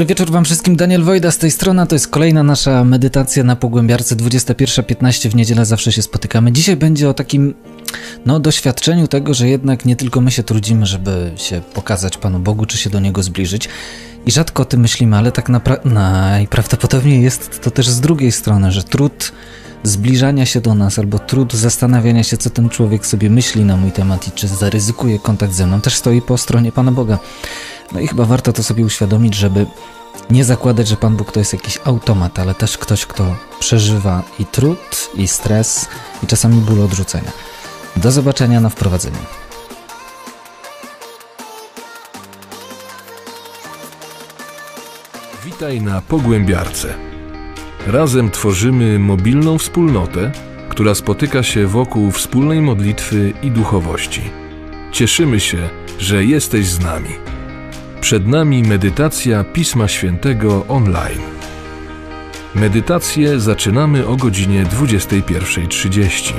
Dobry wieczór Wam wszystkim, Daniel Wojda z tej strony, to jest kolejna nasza medytacja na Pogłębiarce 21:15 w niedzielę zawsze się spotykamy. Dzisiaj będzie o takim doświadczeniu tego, że jednak nie tylko my się trudzimy, żeby się pokazać Panu Bogu, czy się do Niego zbliżyć. I rzadko o tym myślimy, ale tak najprawdopodobniej jest to też z drugiej strony, że trud zbliżania się do nas albo trud zastanawiania się, co ten człowiek sobie myśli na mój temat i czy zaryzykuje kontakt ze mną, też stoi po stronie Pana Boga. No i chyba warto to sobie uświadomić, żeby nie zakładać, że Pan Bóg to jest jakiś automat, ale też ktoś, kto przeżywa i trud, i stres, i czasami ból odrzucenia. Do zobaczenia na wprowadzeniu. Witaj na Pogłębiarce. Razem tworzymy mobilną wspólnotę, która spotyka się wokół wspólnej modlitwy i duchowości. Cieszymy się, że jesteś z nami. Przed nami medytacja Pisma Świętego online. Medytację zaczynamy o godzinie 21:30.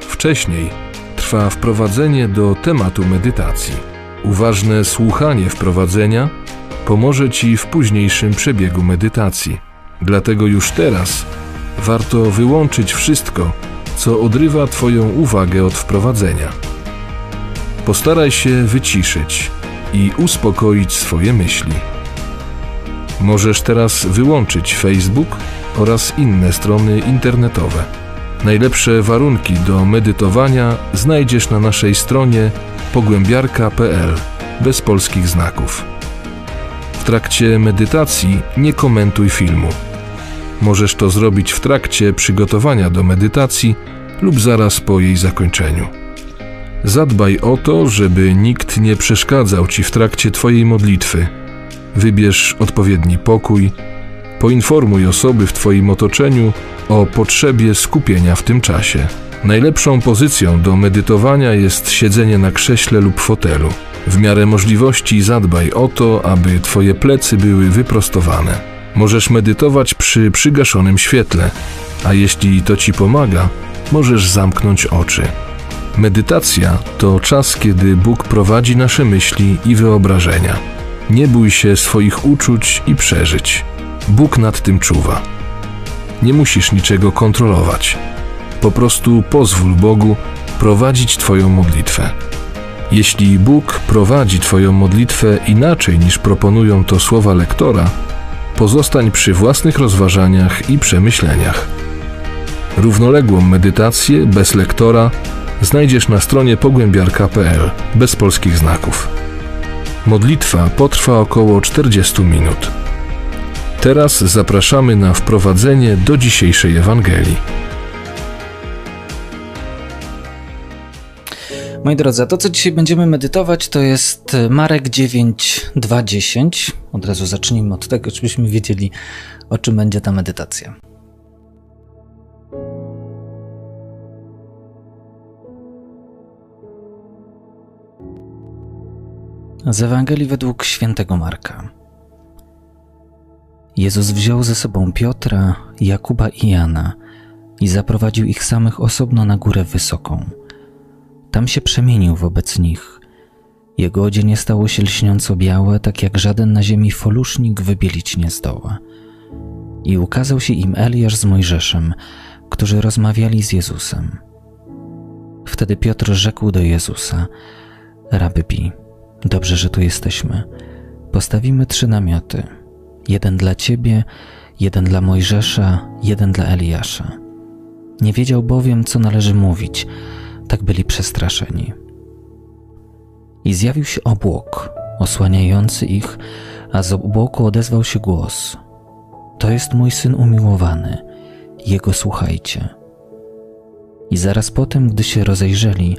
Wcześniej trwa wprowadzenie do tematu medytacji. Uważne słuchanie wprowadzenia pomoże Ci w późniejszym przebiegu medytacji. Dlatego już teraz warto wyłączyć wszystko, co odrywa Twoją uwagę od wprowadzenia. Postaraj się wyciszyć i uspokoić swoje myśli. Możesz teraz wyłączyć Facebook oraz inne strony internetowe. Najlepsze warunki do medytowania znajdziesz na naszej stronie pogłębiarka.pl bez polskich znaków. W trakcie medytacji nie komentuj filmu. Możesz to zrobić w trakcie przygotowania do medytacji lub zaraz po jej zakończeniu. Zadbaj o to, żeby nikt nie przeszkadzał Ci w trakcie Twojej modlitwy. Wybierz odpowiedni pokój. Poinformuj osoby w Twoim otoczeniu o potrzebie skupienia w tym czasie. Najlepszą pozycją do medytowania jest siedzenie na krześle lub fotelu. W miarę możliwości zadbaj o to, aby Twoje plecy były wyprostowane. Możesz medytować przy przygaszonym świetle, a jeśli to Ci pomaga, możesz zamknąć oczy. Medytacja to czas, kiedy Bóg prowadzi nasze myśli i wyobrażenia. Nie bój się swoich uczuć i przeżyć. Bóg nad tym czuwa. Nie musisz niczego kontrolować. Po prostu pozwól Bogu prowadzić Twoją modlitwę. Jeśli Bóg prowadzi Twoją modlitwę inaczej niż proponują to słowa lektora, pozostań przy własnych rozważaniach i przemyśleniach. Równoległą medytację bez lektora znajdziesz na stronie pogłębiarka.pl bez polskich znaków. Modlitwa potrwa około 40 minut. Teraz zapraszamy na wprowadzenie do dzisiejszej Ewangelii. Moi drodzy, a to co dzisiaj będziemy medytować to jest Marek 9, 2-10. Od razu zacznijmy od tego, żebyśmy wiedzieli o czym będzie ta medytacja. Z Ewangelii według świętego Marka. Jezus wziął ze sobą Piotra, Jakuba i Jana i zaprowadził ich samych osobno na górę wysoką. Tam się przemienił wobec nich. Jego odzienie stało się lśniąco białe, tak jak żaden na ziemi folusznik wybielić nie zdoła. I ukazał się im Eliasz z Mojżeszem, którzy rozmawiali z Jezusem. Wtedy Piotr rzekł do Jezusa: Rabbi, dobrze, że tu jesteśmy. Postawimy 3 namioty. Jeden dla Ciebie, jeden dla Mojżesza, jeden dla Eliasza. Nie wiedział bowiem, co należy mówić. Tak byli przestraszeni. I zjawił się obłok, osłaniający ich, a z obłoku odezwał się głos: To jest mój Syn umiłowany, Jego słuchajcie. I zaraz potem, gdy się rozejrzeli,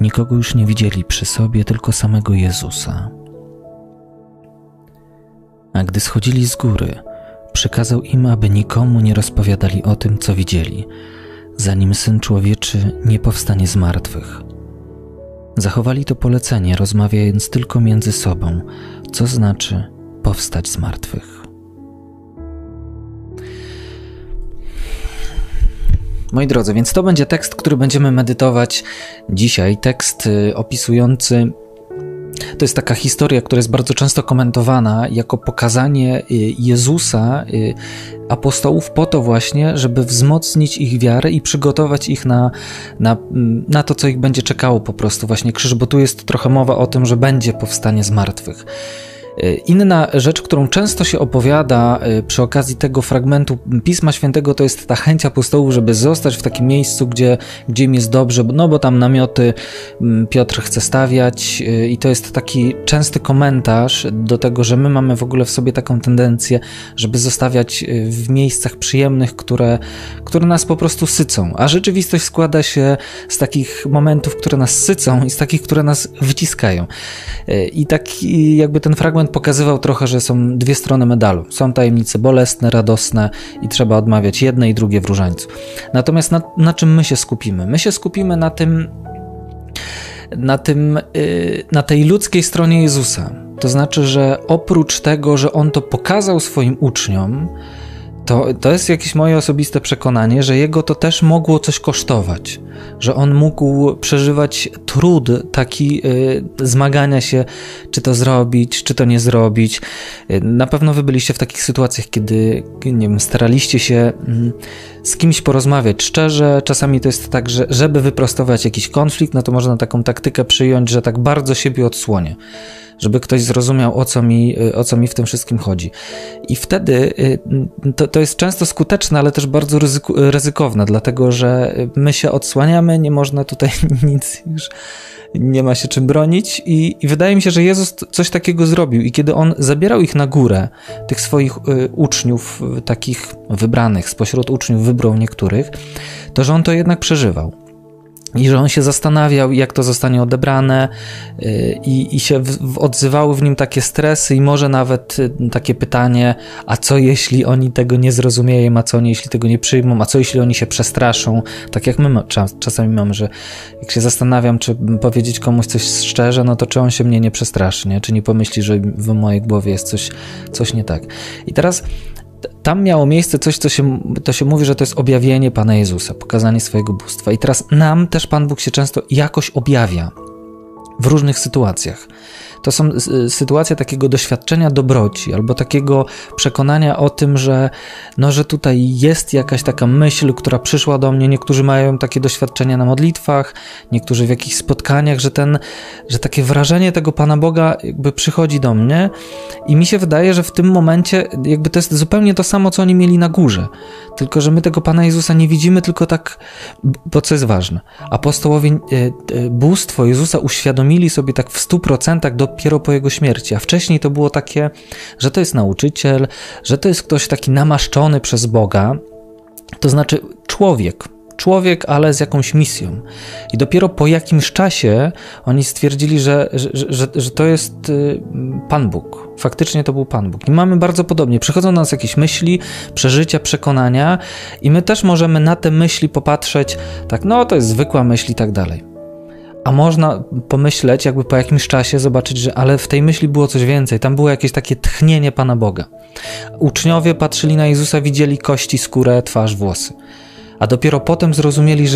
nikogo już nie widzieli przy sobie, tylko samego Jezusa. A gdy schodzili z góry, przykazał im, aby nikomu nie rozpowiadali o tym, co widzieli, zanim Syn Człowieczy nie powstanie z martwych. Zachowali to polecenie, rozmawiając tylko między sobą, co znaczy powstać z martwych. Moi drodzy, więc to będzie tekst, który będziemy medytować dzisiaj. Tekst opisujący To jest taka historia, która jest bardzo często komentowana jako pokazanie Jezusa apostołów po to właśnie, żeby wzmocnić ich wiarę i przygotować ich na to, co ich będzie czekało po prostu, właśnie krzyż, bo tu jest trochę mowa o tym, że będzie powstanie z martwych. Inna rzecz, którą często się opowiada przy okazji tego fragmentu Pisma Świętego, to jest ta chęć apostołów, żeby zostać w takim miejscu, gdzie im jest dobrze, no bo tam namioty Piotr chce stawiać i to jest taki częsty komentarz do tego, że my mamy w ogóle w sobie taką tendencję, żeby zostawiać w miejscach przyjemnych, które nas po prostu sycą, a rzeczywistość składa się z takich momentów, które nas sycą i z takich, które nas wyciskają. I taki jakby ten fragment pokazywał trochę, że są dwie strony medalu. Są tajemnice bolesne, radosne i trzeba odmawiać jedne i drugie w różańcu. Natomiast na czym my się skupimy? My się skupimy na tej ludzkiej stronie Jezusa. To znaczy, że oprócz tego, że On to pokazał swoim uczniom, to jest jakieś moje osobiste przekonanie, że Jego to też mogło coś kosztować, że On mógł przeżywać trud taki zmagania się, czy to zrobić, czy to nie zrobić. Na pewno wy byliście w takich sytuacjach, kiedy nie wiem, staraliście się z kimś porozmawiać szczerze. Czasami to jest tak, że żeby wyprostować jakiś konflikt, no to można taką taktykę przyjąć, że tak bardzo siebie odsłonię, żeby ktoś zrozumiał, o co mi w tym wszystkim chodzi. I wtedy to jest często skuteczne, ale też bardzo ryzykowne, dlatego że my się odsłaniamy, nie można tutaj nic już, nie ma się czym bronić i wydaje mi się, że Jezus coś takiego zrobił i kiedy On zabierał ich na górę, tych swoich uczniów, takich wybranych, spośród uczniów wybrał niektórych, to że On to jednak przeżywał. I że On się zastanawiał, jak to zostanie odebrane i się odzywały w nim takie stresy i może nawet takie pytanie, a co jeśli oni tego nie zrozumieją, a co oni jeśli tego nie przyjmą, a co jeśli oni się przestraszą, tak jak my czasami mamy, że jak się zastanawiam, czy powiedzieć komuś coś szczerze, no to czy on się mnie nie przestraszy, nie? Czy nie pomyśli, że w mojej głowie jest coś nie tak. I teraz tam miało miejsce coś, to się mówi, że to jest objawienie Pana Jezusa, pokazanie swojego bóstwa. I teraz nam też Pan Bóg się często jakoś objawia w różnych sytuacjach. To są sytuacje takiego doświadczenia dobroci albo takiego przekonania o tym, że, no, że tutaj jest jakaś taka myśl, która przyszła do mnie. Niektórzy mają takie doświadczenia na modlitwach, niektórzy w jakichś spotkaniach, że takie wrażenie tego Pana Boga jakby przychodzi do mnie i mi się wydaje, że w tym momencie jakby to jest zupełnie to samo, co oni mieli na górze. Tylko, że my tego Pana Jezusa nie widzimy, tylko tak, bo co jest ważne. Apostołowie bóstwo Jezusa uświadomili sobie tak w 100% dopiero po Jego śmierci, a wcześniej to było takie, że to jest nauczyciel, że to jest ktoś taki namaszczony przez Boga, to znaczy człowiek, ale z jakąś misją. I dopiero po jakimś czasie oni stwierdzili, że to jest Pan Bóg. Faktycznie to był Pan Bóg. I mamy bardzo podobnie. Przychodzą do nas jakieś myśli, przeżycia, przekonania i my też możemy na te myśli popatrzeć tak, no to jest zwykła myśl i tak dalej. A można pomyśleć, jakby po jakimś czasie zobaczyć, że ale w tej myśli było coś więcej. Tam było jakieś takie tchnienie Pana Boga. Uczniowie patrzyli na Jezusa, widzieli kości, skórę, twarz, włosy. A dopiero potem zrozumieli,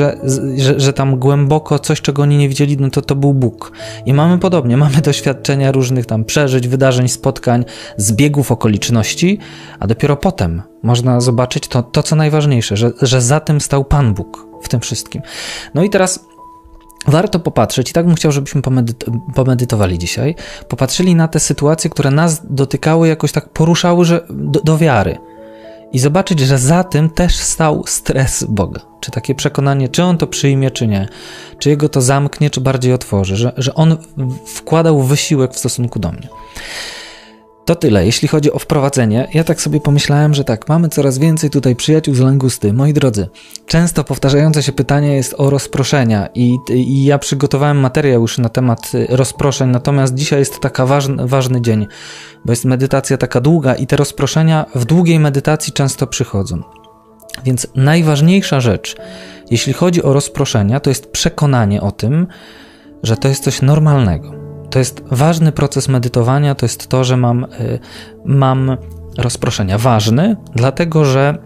że tam głęboko coś, czego oni nie widzieli, no to był Bóg. I mamy podobnie, mamy doświadczenia różnych tam przeżyć, wydarzeń, spotkań, zbiegów okoliczności, a dopiero potem można zobaczyć to co najważniejsze, że za tym stał Pan Bóg w tym wszystkim. No i teraz warto popatrzeć, i tak bym chciał, żebyśmy pomedytowali dzisiaj, popatrzyli na te sytuacje, które nas dotykały, jakoś tak poruszały do wiary. I zobaczyć, że za tym też stał stres Boga. Czy takie przekonanie, czy On to przyjmie, czy nie. Czy Jego to zamknie, czy bardziej otworzy. Że On wkładał wysiłek w stosunku do mnie. To tyle, jeśli chodzi o wprowadzenie. Ja tak sobie pomyślałem, że tak, mamy coraz więcej tutaj przyjaciół z Langusty. Moi drodzy, często powtarzające się pytanie jest o rozproszenia i ja przygotowałem materiał już na temat rozproszeń, natomiast dzisiaj jest taka ważny dzień, bo jest medytacja taka długa i te rozproszenia w długiej medytacji często przychodzą. Więc najważniejsza rzecz, jeśli chodzi o rozproszenia, to jest przekonanie o tym, że to jest coś normalnego. To jest ważny proces medytowania, to jest to, że mam rozproszenia. Ważny, dlatego że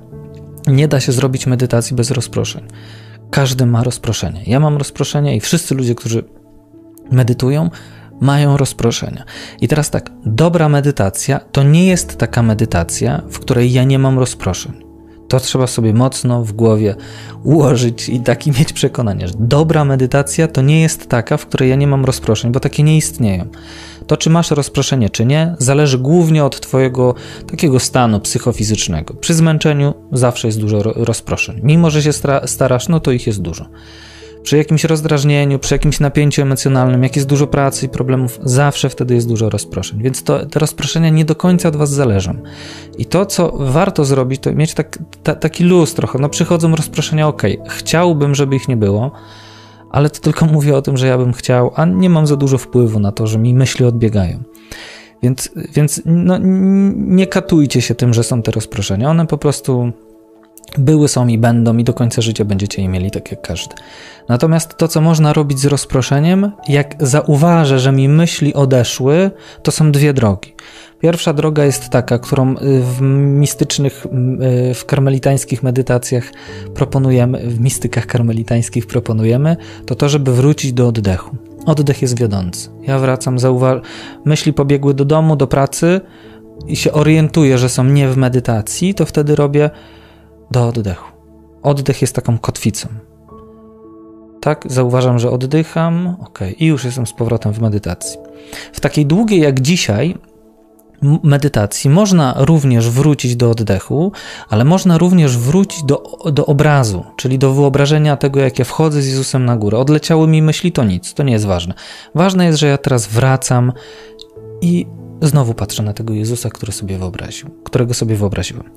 nie da się zrobić medytacji bez rozproszeń. Każdy ma rozproszenie. Ja mam rozproszenie i wszyscy ludzie, którzy medytują, mają rozproszenia. I teraz tak, dobra medytacja to nie jest taka medytacja, w której ja nie mam rozproszeń. To trzeba sobie mocno w głowie ułożyć i taki mieć przekonanie, że dobra medytacja to nie jest taka, w której ja nie mam rozproszeń, bo takie nie istnieją. To, czy masz rozproszenie, czy nie, zależy głównie od twojego takiego stanu psychofizycznego. Przy zmęczeniu zawsze jest dużo rozproszeń. Mimo że się starasz, no to ich jest dużo. Przy jakimś rozdrażnieniu, przy jakimś napięciu emocjonalnym, jak jest dużo pracy i problemów, zawsze wtedy jest dużo rozproszeń. Więc te rozproszenia nie do końca od was zależą. I to, co warto zrobić, to mieć taki luz trochę. No przychodzą rozproszenia, okej, chciałbym, żeby ich nie było, ale to tylko mówię o tym, że ja bym chciał, a nie mam za dużo wpływu na to, że mi myśli odbiegają. Więc no, nie katujcie się tym, że są te rozproszenia. One po prostu były, są i będą i do końca życia będziecie je mieli, tak jak każdy. Natomiast to, co można robić z rozproszeniem, jak zauważę, że mi myśli odeszły, to są dwie drogi. Pierwsza droga jest taka, którą w mistycznych, w karmelitańskich medytacjach proponujemy, w mistykach karmelitańskich proponujemy, to, żeby wrócić do oddechu. Oddech jest wiodący. Ja wracam, myśli pobiegły do domu, do pracy i się orientuję, że są nie w medytacji, to wtedy robię do oddechu. Oddech jest taką kotwicą. Tak, zauważam, że oddycham, i już jestem z powrotem w medytacji. W takiej długiej jak dzisiaj medytacji można również wrócić do oddechu, ale można również wrócić do obrazu, czyli do wyobrażenia tego, jak ja wchodzę z Jezusem na górę. Odleciały mi myśli, to nic, to nie jest ważne. Ważne jest, że ja teraz wracam i znowu patrzę na tego Jezusa, którego sobie wyobraziłem.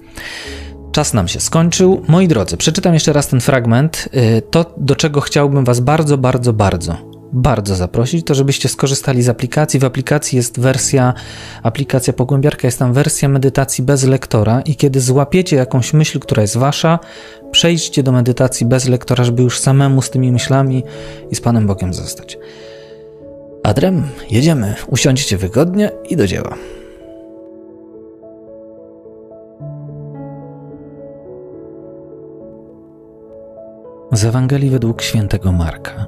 Czas nam się skończył. Moi drodzy, przeczytam jeszcze raz ten fragment. To, do czego chciałbym was bardzo zaprosić, to żebyście skorzystali z aplikacji. W aplikacji jest aplikacja Pogłębiarka, jest tam wersja medytacji bez lektora i kiedy złapiecie jakąś myśl, która jest wasza, przejdźcie do medytacji bez lektora, żeby już samemu z tymi myślami i z Panem Bogiem zostać. Adrem, jedziemy. Usiądźcie wygodnie i do dzieła. Z Ewangelii według świętego Marka.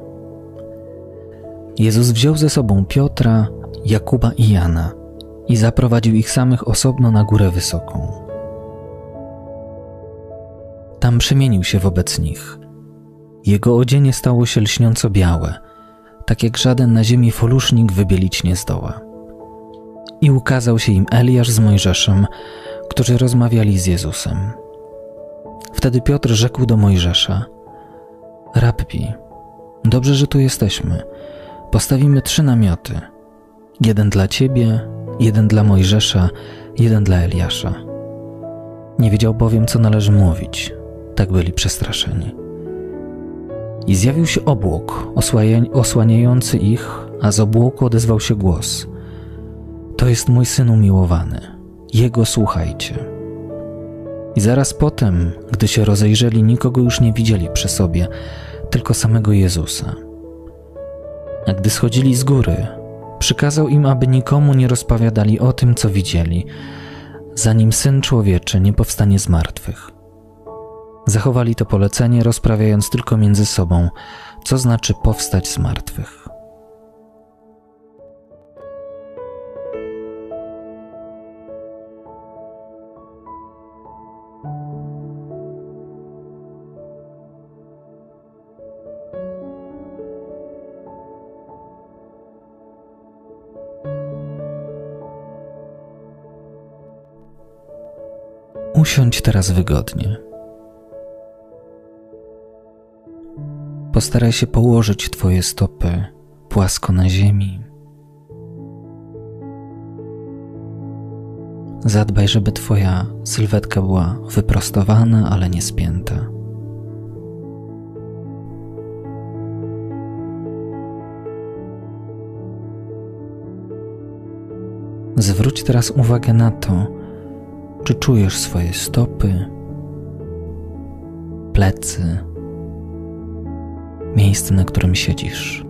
Jezus wziął ze sobą Piotra, Jakuba i Jana i zaprowadził ich samych osobno na górę wysoką. Tam przemienił się wobec nich. Jego odzienie stało się lśniąco białe, tak jak żaden na ziemi folusznik wybielić nie zdoła. I ukazał się im Eliasz z Mojżeszem, którzy rozmawiali z Jezusem. Wtedy Piotr rzekł do Mojżesza: Rabbi, dobrze, że tu jesteśmy. Postawimy 3 namioty. Jeden dla Ciebie, jeden dla Mojżesza, jeden dla Eliasza. Nie wiedział bowiem, co należy mówić. Tak byli przestraszeni. I zjawił się obłok osłaniający ich, a z obłoku odezwał się głos: To jest mój Syn umiłowany. Jego słuchajcie. I zaraz potem, gdy się rozejrzeli, nikogo już nie widzieli przy sobie, tylko samego Jezusa. A gdy schodzili z góry, przykazał im, aby nikomu nie rozpowiadali o tym, co widzieli, zanim Syn Człowieczy nie powstanie z martwych. Zachowali to polecenie, rozprawiając tylko między sobą, co znaczy powstać z martwych. Usiądź teraz wygodnie. Postaraj się położyć twoje stopy płasko na ziemi. Zadbaj, żeby twoja sylwetka była wyprostowana, ale nie spięta. Zwróć teraz uwagę na to, czy czujesz swoje stopy, plecy, miejsce, na którym siedzisz.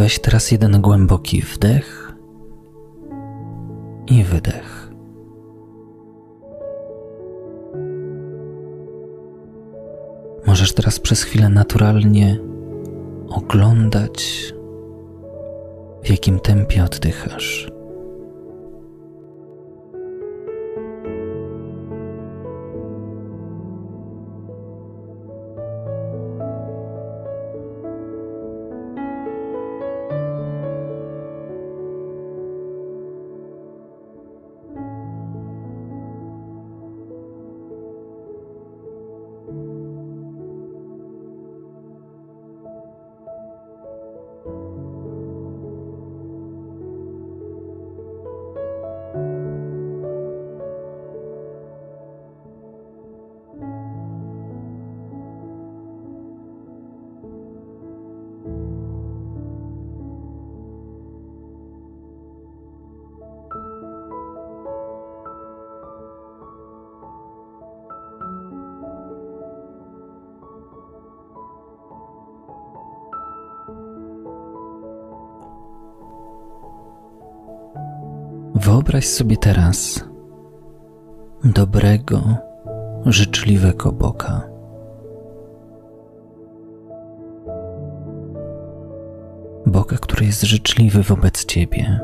Weź teraz jeden głęboki wdech i wydech. Możesz teraz przez chwilę naturalnie oglądać, w jakim tempie oddychasz. Wyobraź sobie teraz dobrego, życzliwego Boga. Boga, który jest życzliwy wobec Ciebie.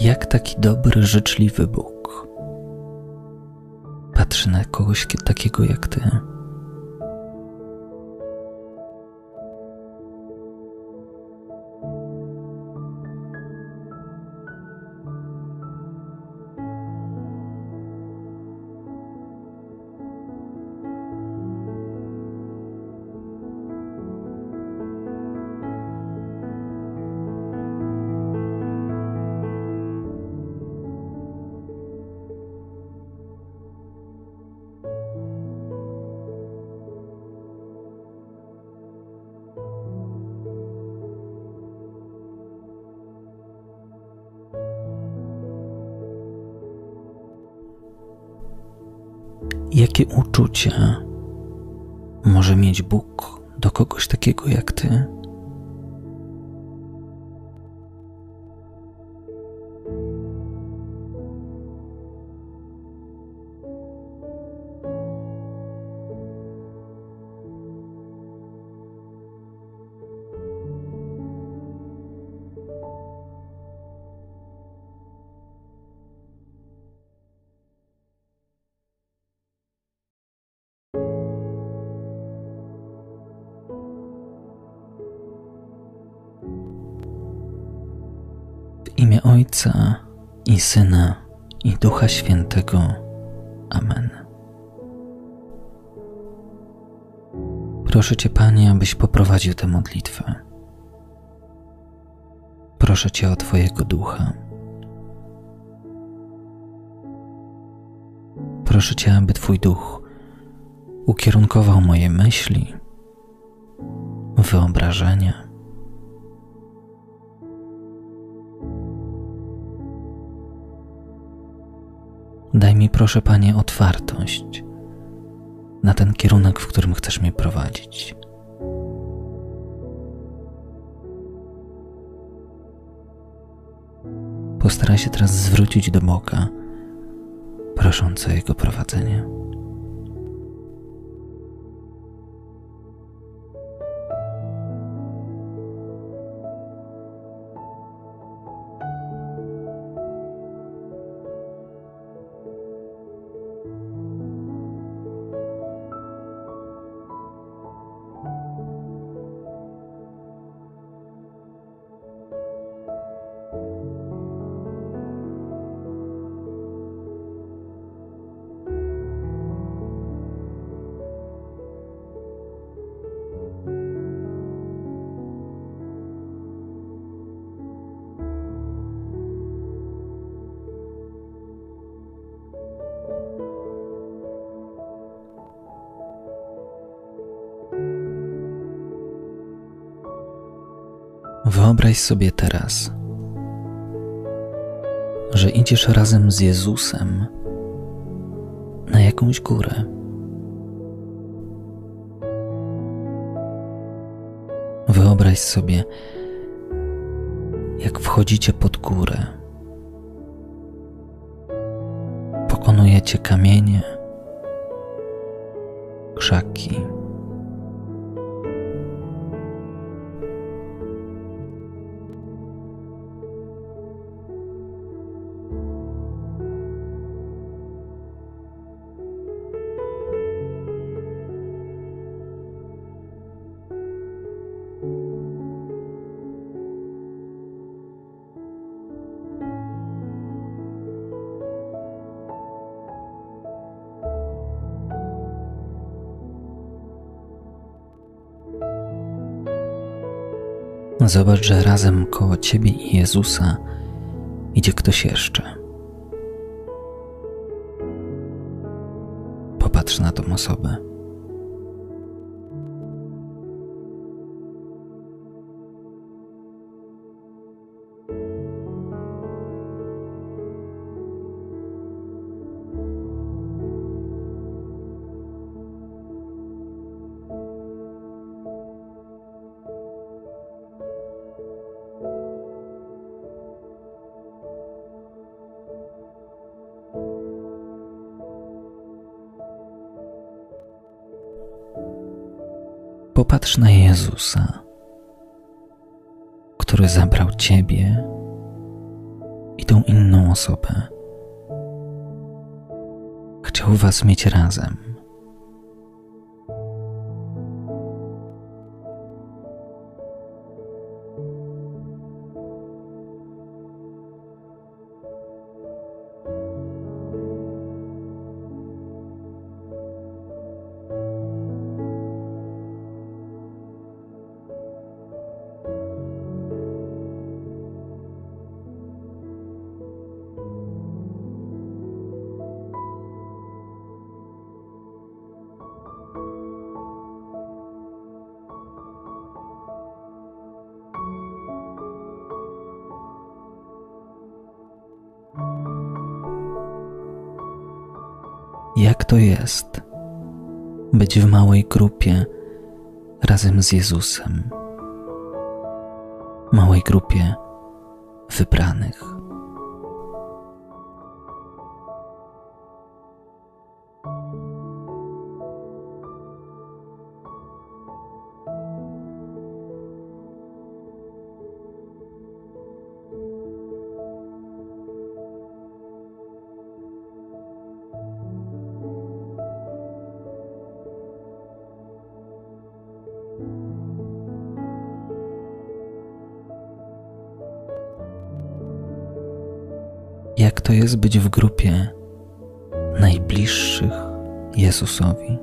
Jak taki dobry, życzliwy Bóg patrzy na kogoś takiego jak Ty. Jakie uczucia może mieć Bóg do kogoś takiego jak Ty? W imię Ojca i Syna i Ducha Świętego. Amen. Proszę Cię, Panie, abyś poprowadził tę modlitwę. Proszę Cię o Twojego Ducha. Proszę Cię, aby Twój Duch ukierunkował moje myśli, wyobrażenia, daj mi, proszę Panie, otwartość na ten kierunek, w którym chcesz mnie prowadzić. Postaraj się teraz zwrócić do Boga, prosząc o Jego prowadzenie. Wyobraź sobie teraz, że idziesz razem z Jezusem na jakąś górę. Wyobraź sobie, jak wchodzicie pod górę. Pokonujecie kamienie, krzaki. Zobacz, że razem koło Ciebie i Jezusa idzie ktoś jeszcze. Popatrz na tą osobę. Popatrz na Jezusa, który zabrał Ciebie i tą inną osobę. Chciał Was mieć razem. Jak to jest być w małej grupie razem z Jezusem, małej grupie wybranych. Jak to jest być w grupie najbliższych Jezusowi?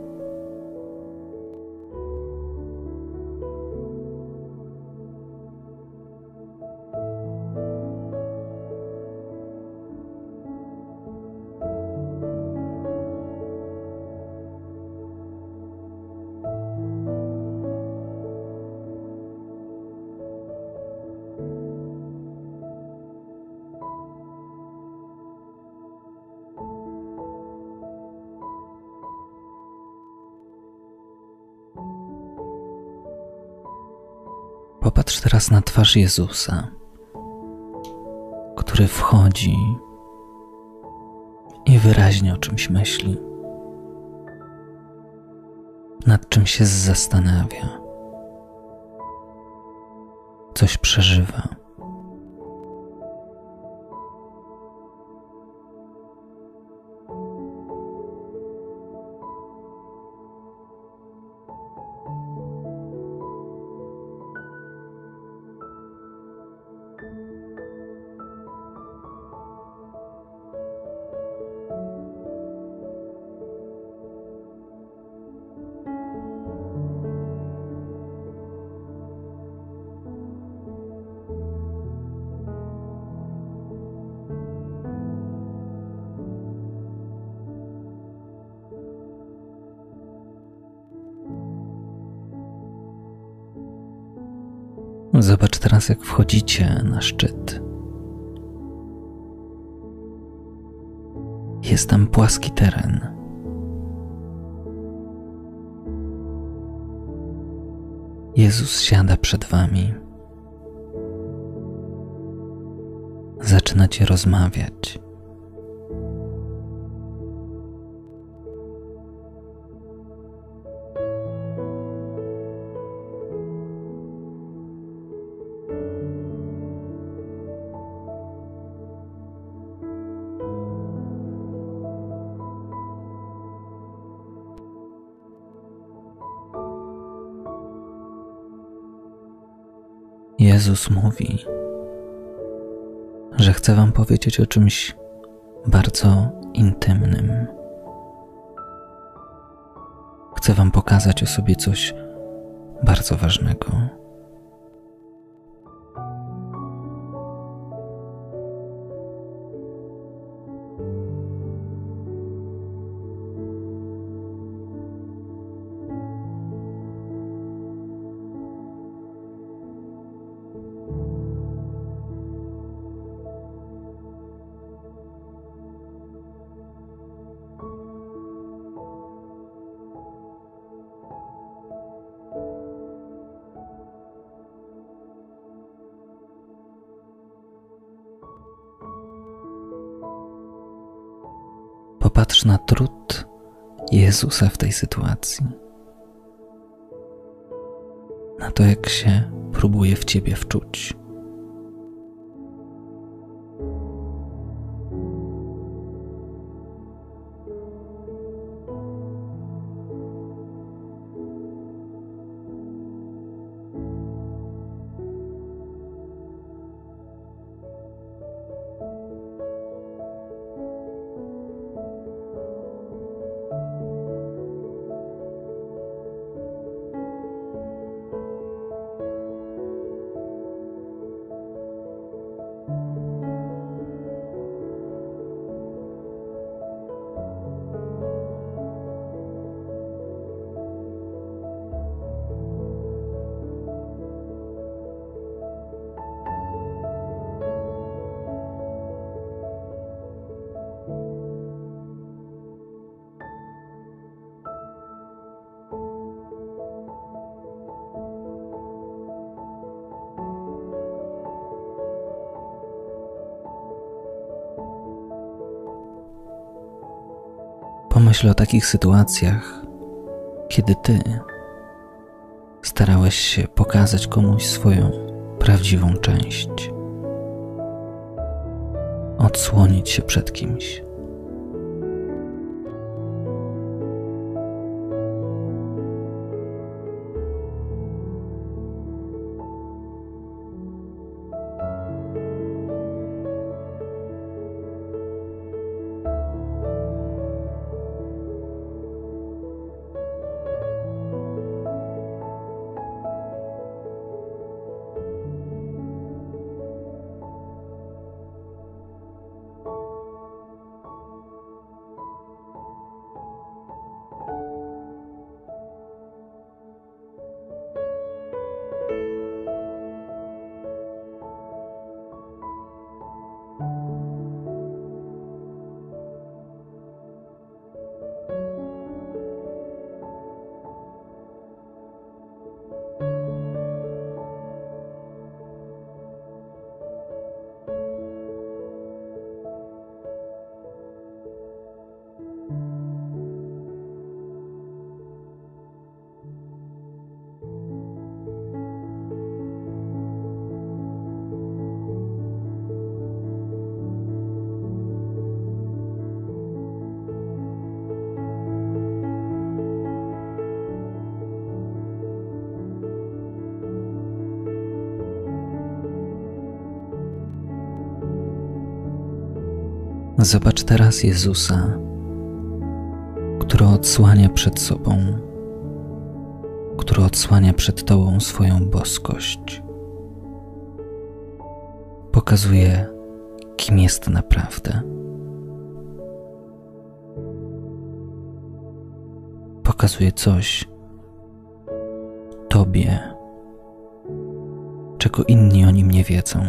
Popatrz teraz na twarz Jezusa, który wchodzi i wyraźnie o czymś myśli, nad czym się zastanawia, coś przeżywa. Zobacz teraz, jak wchodzicie na szczyt. Jest tam płaski teren. Jezus siada przed wami. Zaczynacie rozmawiać. Jezus mówi, że chce wam powiedzieć o czymś bardzo intymnym. Chce wam pokazać o sobie coś bardzo ważnego. Patrz na trud Jezusa w tej sytuacji. Na to, jak się próbuje w ciebie wczuć. Pomyśl o takich sytuacjach, kiedy ty starałeś się pokazać komuś swoją prawdziwą część, odsłonić się przed kimś. Zobacz teraz Jezusa, który odsłania przed sobą, który odsłania przed tobą swoją boskość. Pokazuje, kim jest naprawdę. Pokazuje coś tobie, czego inni o nim nie wiedzą.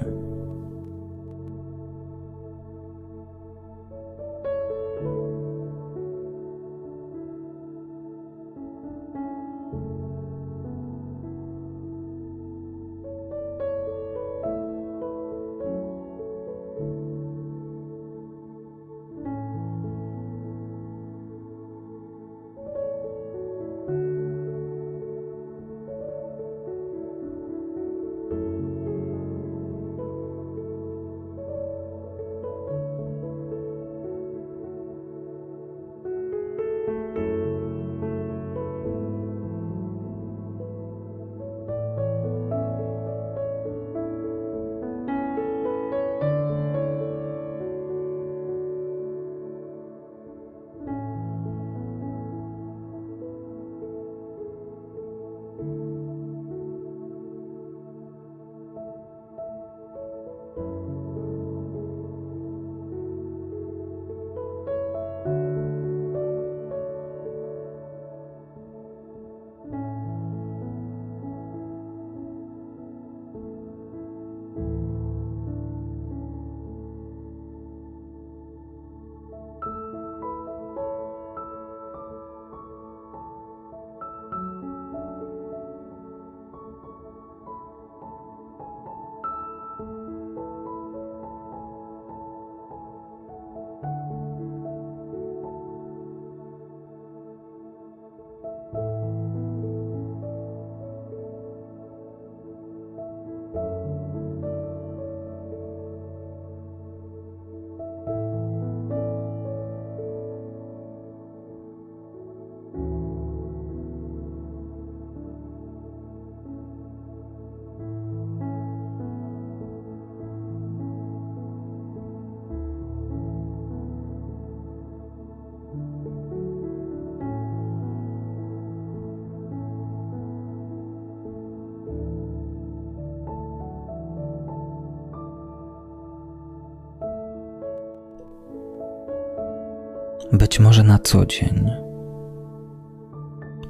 Być może na co dzień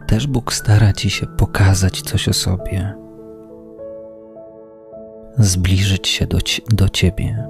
też Bóg stara ci się pokazać coś o sobie, zbliżyć się do ciebie.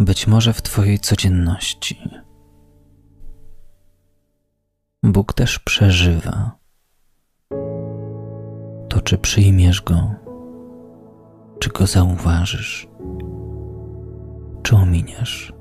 Być może w twojej codzienności Bóg też przeżywa to, czy przyjmiesz Go, czy Go zauważysz, czy ominiesz.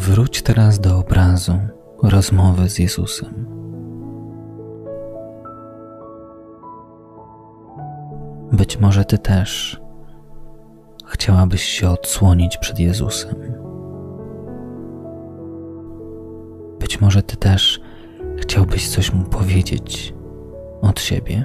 Wróć teraz do obrazu rozmowy z Jezusem. Być może ty też chciałabyś się odsłonić przed Jezusem. Być może ty też chciałbyś coś mu powiedzieć od siebie.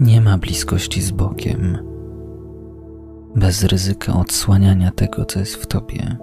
Nie ma bliskości z Bogiem bez ryzyka odsłaniania tego, co jest w tobie.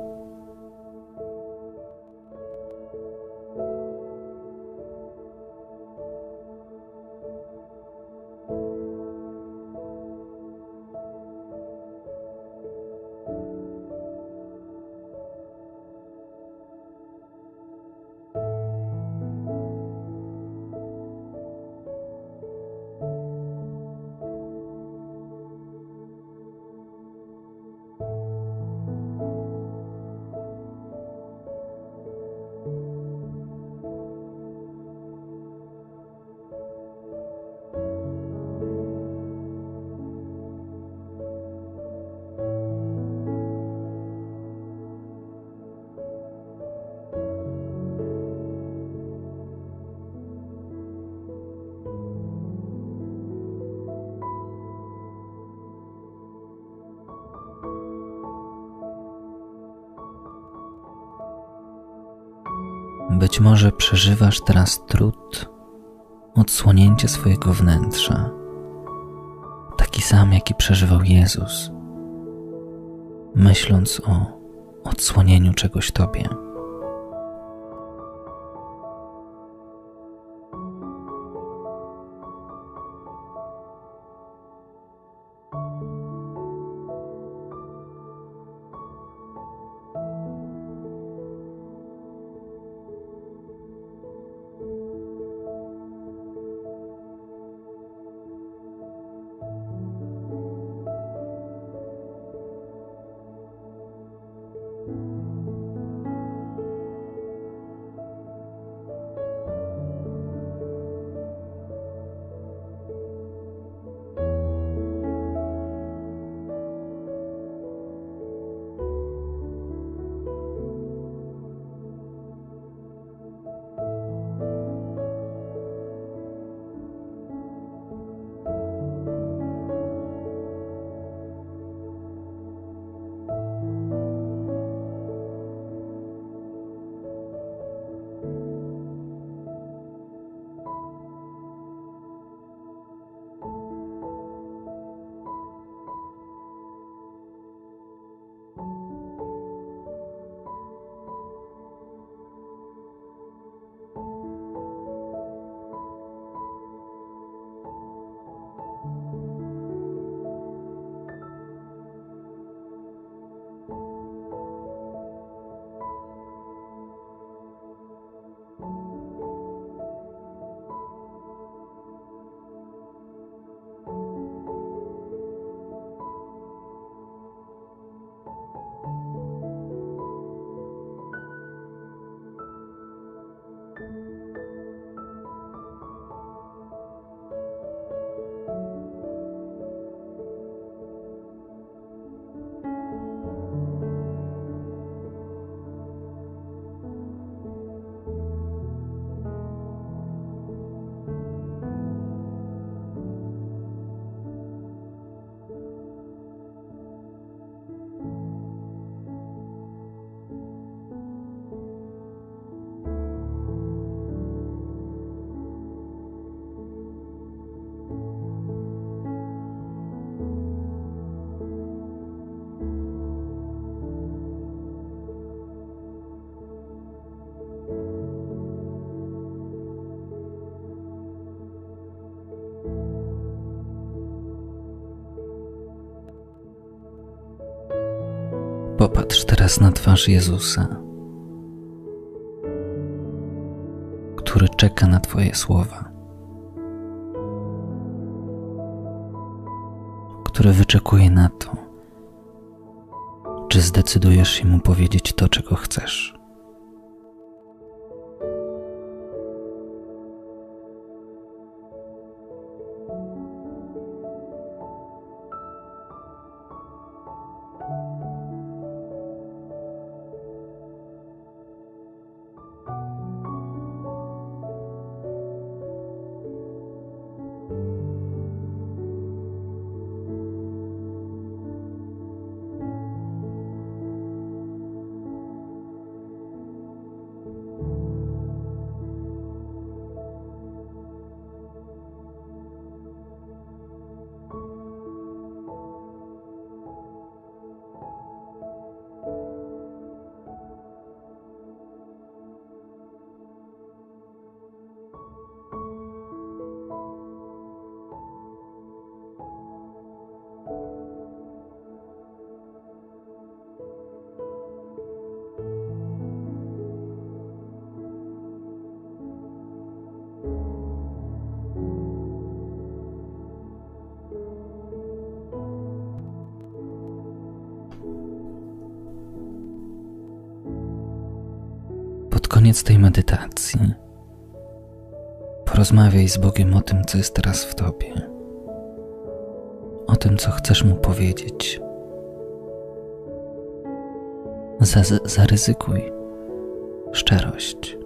Być może przeżywasz teraz trud, odsłonięcie swojego wnętrza, taki sam, jaki przeżywał Jezus, myśląc o odsłonieniu czegoś tobie. Popatrz teraz na twarz Jezusa, który czeka na Twoje słowa, który wyczekuje na to, czy zdecydujesz się Mu powiedzieć to, czego chcesz. Pod koniec tej medytacji porozmawiaj z Bogiem o tym, co jest teraz w Tobie, o tym, co chcesz Mu powiedzieć. Zaryzykuj szczerość.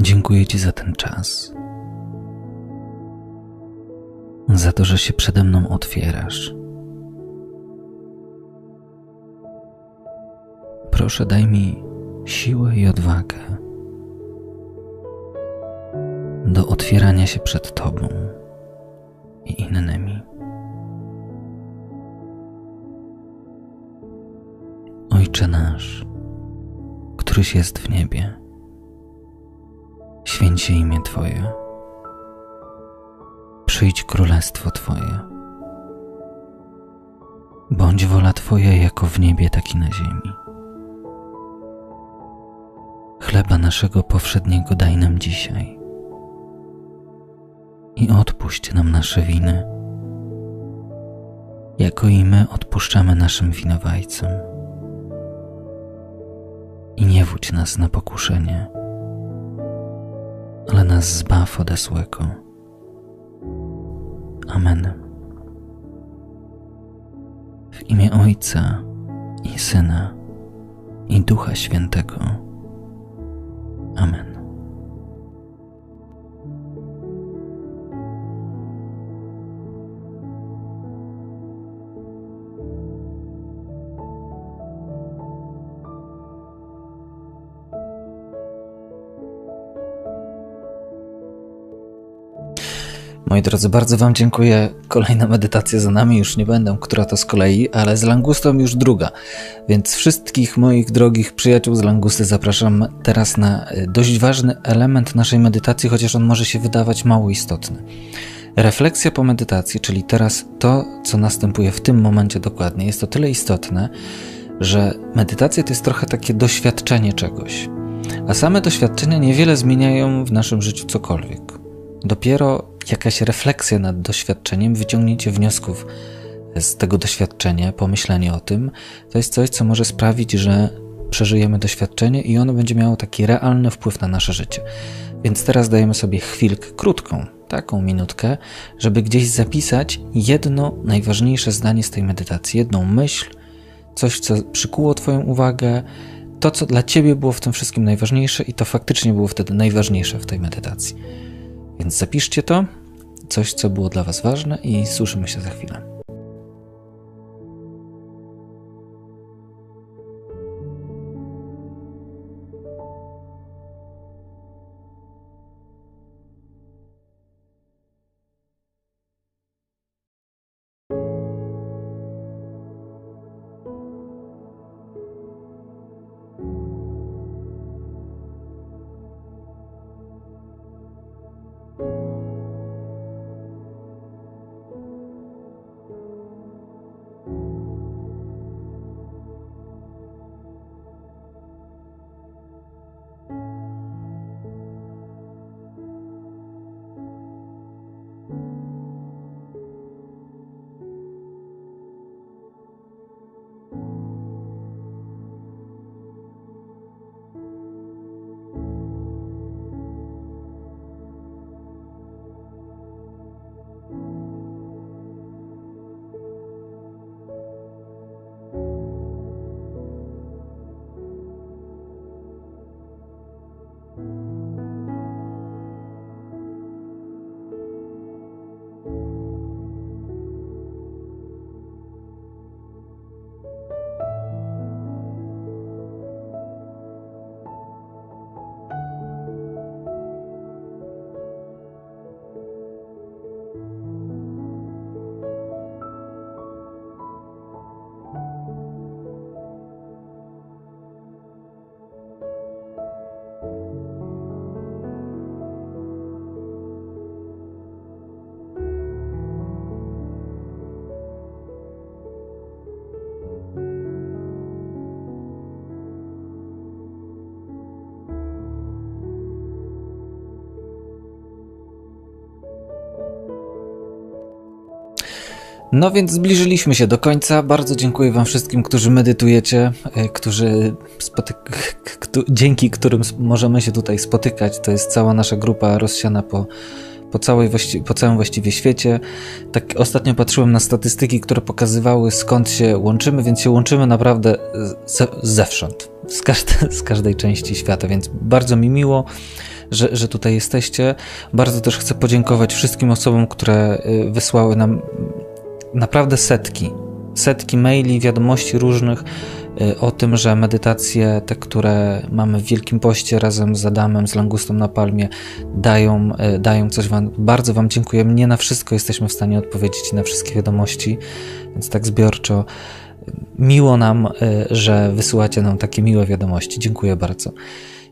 Dziękuję Ci za ten czas, za to, że się przede mną otwierasz. Proszę, daj mi siłę i odwagę do otwierania się przed Tobą i innymi. Ojcze nasz, któryś jest w niebie, święć się imię Twoje, przyjdź królestwo Twoje, bądź wola Twoja jako w niebie, tak i na ziemi. Chleba naszego powszedniego daj nam dzisiaj i odpuść nam nasze winy, jako i my odpuszczamy naszym winowajcom. I nie wódź nas na pokuszenie, ale nas zbaw ode złego. Amen. W imię Ojca i Syna, i Ducha Świętego. Amen. Moi drodzy, bardzo Wam dziękuję. Kolejna medytacja za nami, już nie będę, która to z kolei, ale z Langustą już druga. Więc wszystkich moich drogich przyjaciół z Langusty zapraszam teraz na dość ważny element naszej medytacji, chociaż on może się wydawać mało istotny. Refleksja po medytacji, czyli teraz to, co następuje w tym momencie dokładnie, jest to tyle istotne, że medytacja to jest trochę takie doświadczenie czegoś, a same doświadczenia niewiele zmieniają w naszym życiu cokolwiek. Dopiero jakaś refleksja nad doświadczeniem, wyciągnięcie wniosków z tego doświadczenia, pomyślenie o tym, to jest coś, co może sprawić, że przeżyjemy doświadczenie i ono będzie miało taki realny wpływ na nasze życie. Więc teraz dajemy sobie chwilkę krótką, taką minutkę, żeby gdzieś zapisać jedno najważniejsze zdanie z tej medytacji, jedną myśl, coś, co przykuło Twoją uwagę, to, co dla Ciebie było w tym wszystkim najważniejsze i to faktycznie było wtedy najważniejsze w tej medytacji. Więc zapiszcie to, coś, co było dla Was ważne i słyszymy się za chwilę. No więc zbliżyliśmy się do końca. Bardzo dziękuję Wam wszystkim, którzy medytujecie, dzięki którym możemy się tutaj spotykać. To jest cała nasza grupa rozsiana po całym właściwie świecie. Tak ostatnio patrzyłem na statystyki, które pokazywały, skąd się łączymy, więc się łączymy naprawdę zewsząd, z każdej części świata, więc bardzo mi miło. że tutaj jesteście. Bardzo też chcę podziękować wszystkim osobom, które wysłały nam naprawdę setki maili, wiadomości różnych o tym, że medytacje, te, które mamy w Wielkim Poście razem z Adamem, z Langustą na Palmie, dają coś wam. Bardzo wam dziękuję. Nie na wszystko jesteśmy w stanie odpowiedzieć, na wszystkie wiadomości, więc tak zbiorczo. Miło nam, że wysyłacie nam takie miłe wiadomości. Dziękuję bardzo.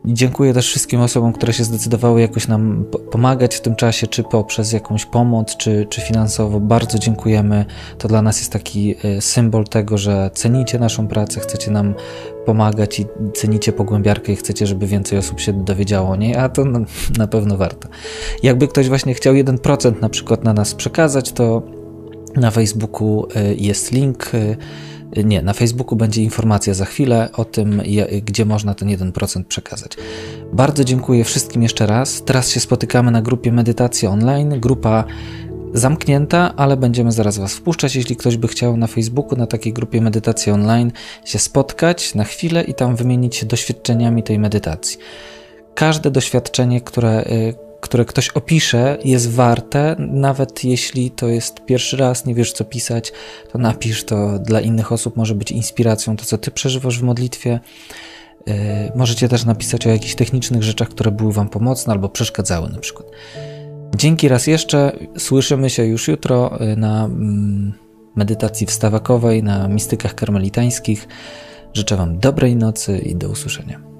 I dziękuję też wszystkim osobom, które się zdecydowały jakoś nam pomagać w tym czasie, czy poprzez jakąś pomoc, czy finansowo. Bardzo dziękujemy. To dla nas jest taki symbol tego, że cenicie naszą pracę, chcecie nam pomagać i cenicie Pogłębiarkę i chcecie, żeby więcej osób się dowiedziało o niej, a to na pewno warto. Jakby ktoś właśnie chciał 1% na przykład na nas przekazać, to na Facebooku jest link. Nie, na Facebooku będzie informacja za chwilę o tym, gdzie można ten 1% przekazać. Bardzo dziękuję wszystkim jeszcze raz. Teraz się spotykamy na grupie Medytacja Online. Grupa zamknięta, ale będziemy zaraz was wpuszczać. Jeśli ktoś by chciał na Facebooku, na takiej grupie Medytacja Online się spotkać na chwilę i tam wymienić się doświadczeniami tej medytacji. Każde doświadczenie, które ktoś opisze, jest warte, nawet jeśli to jest pierwszy raz, nie wiesz co pisać, to napisz to, dla innych osób może być inspiracją to, co ty przeżywasz w modlitwie. Możecie też napisać o jakichś technicznych rzeczach, które były wam pomocne albo przeszkadzały na przykład. Dzięki raz jeszcze, słyszymy się już jutro na medytacji wstawakowej, na mistykach karmelitańskich. Życzę wam dobrej nocy i do usłyszenia.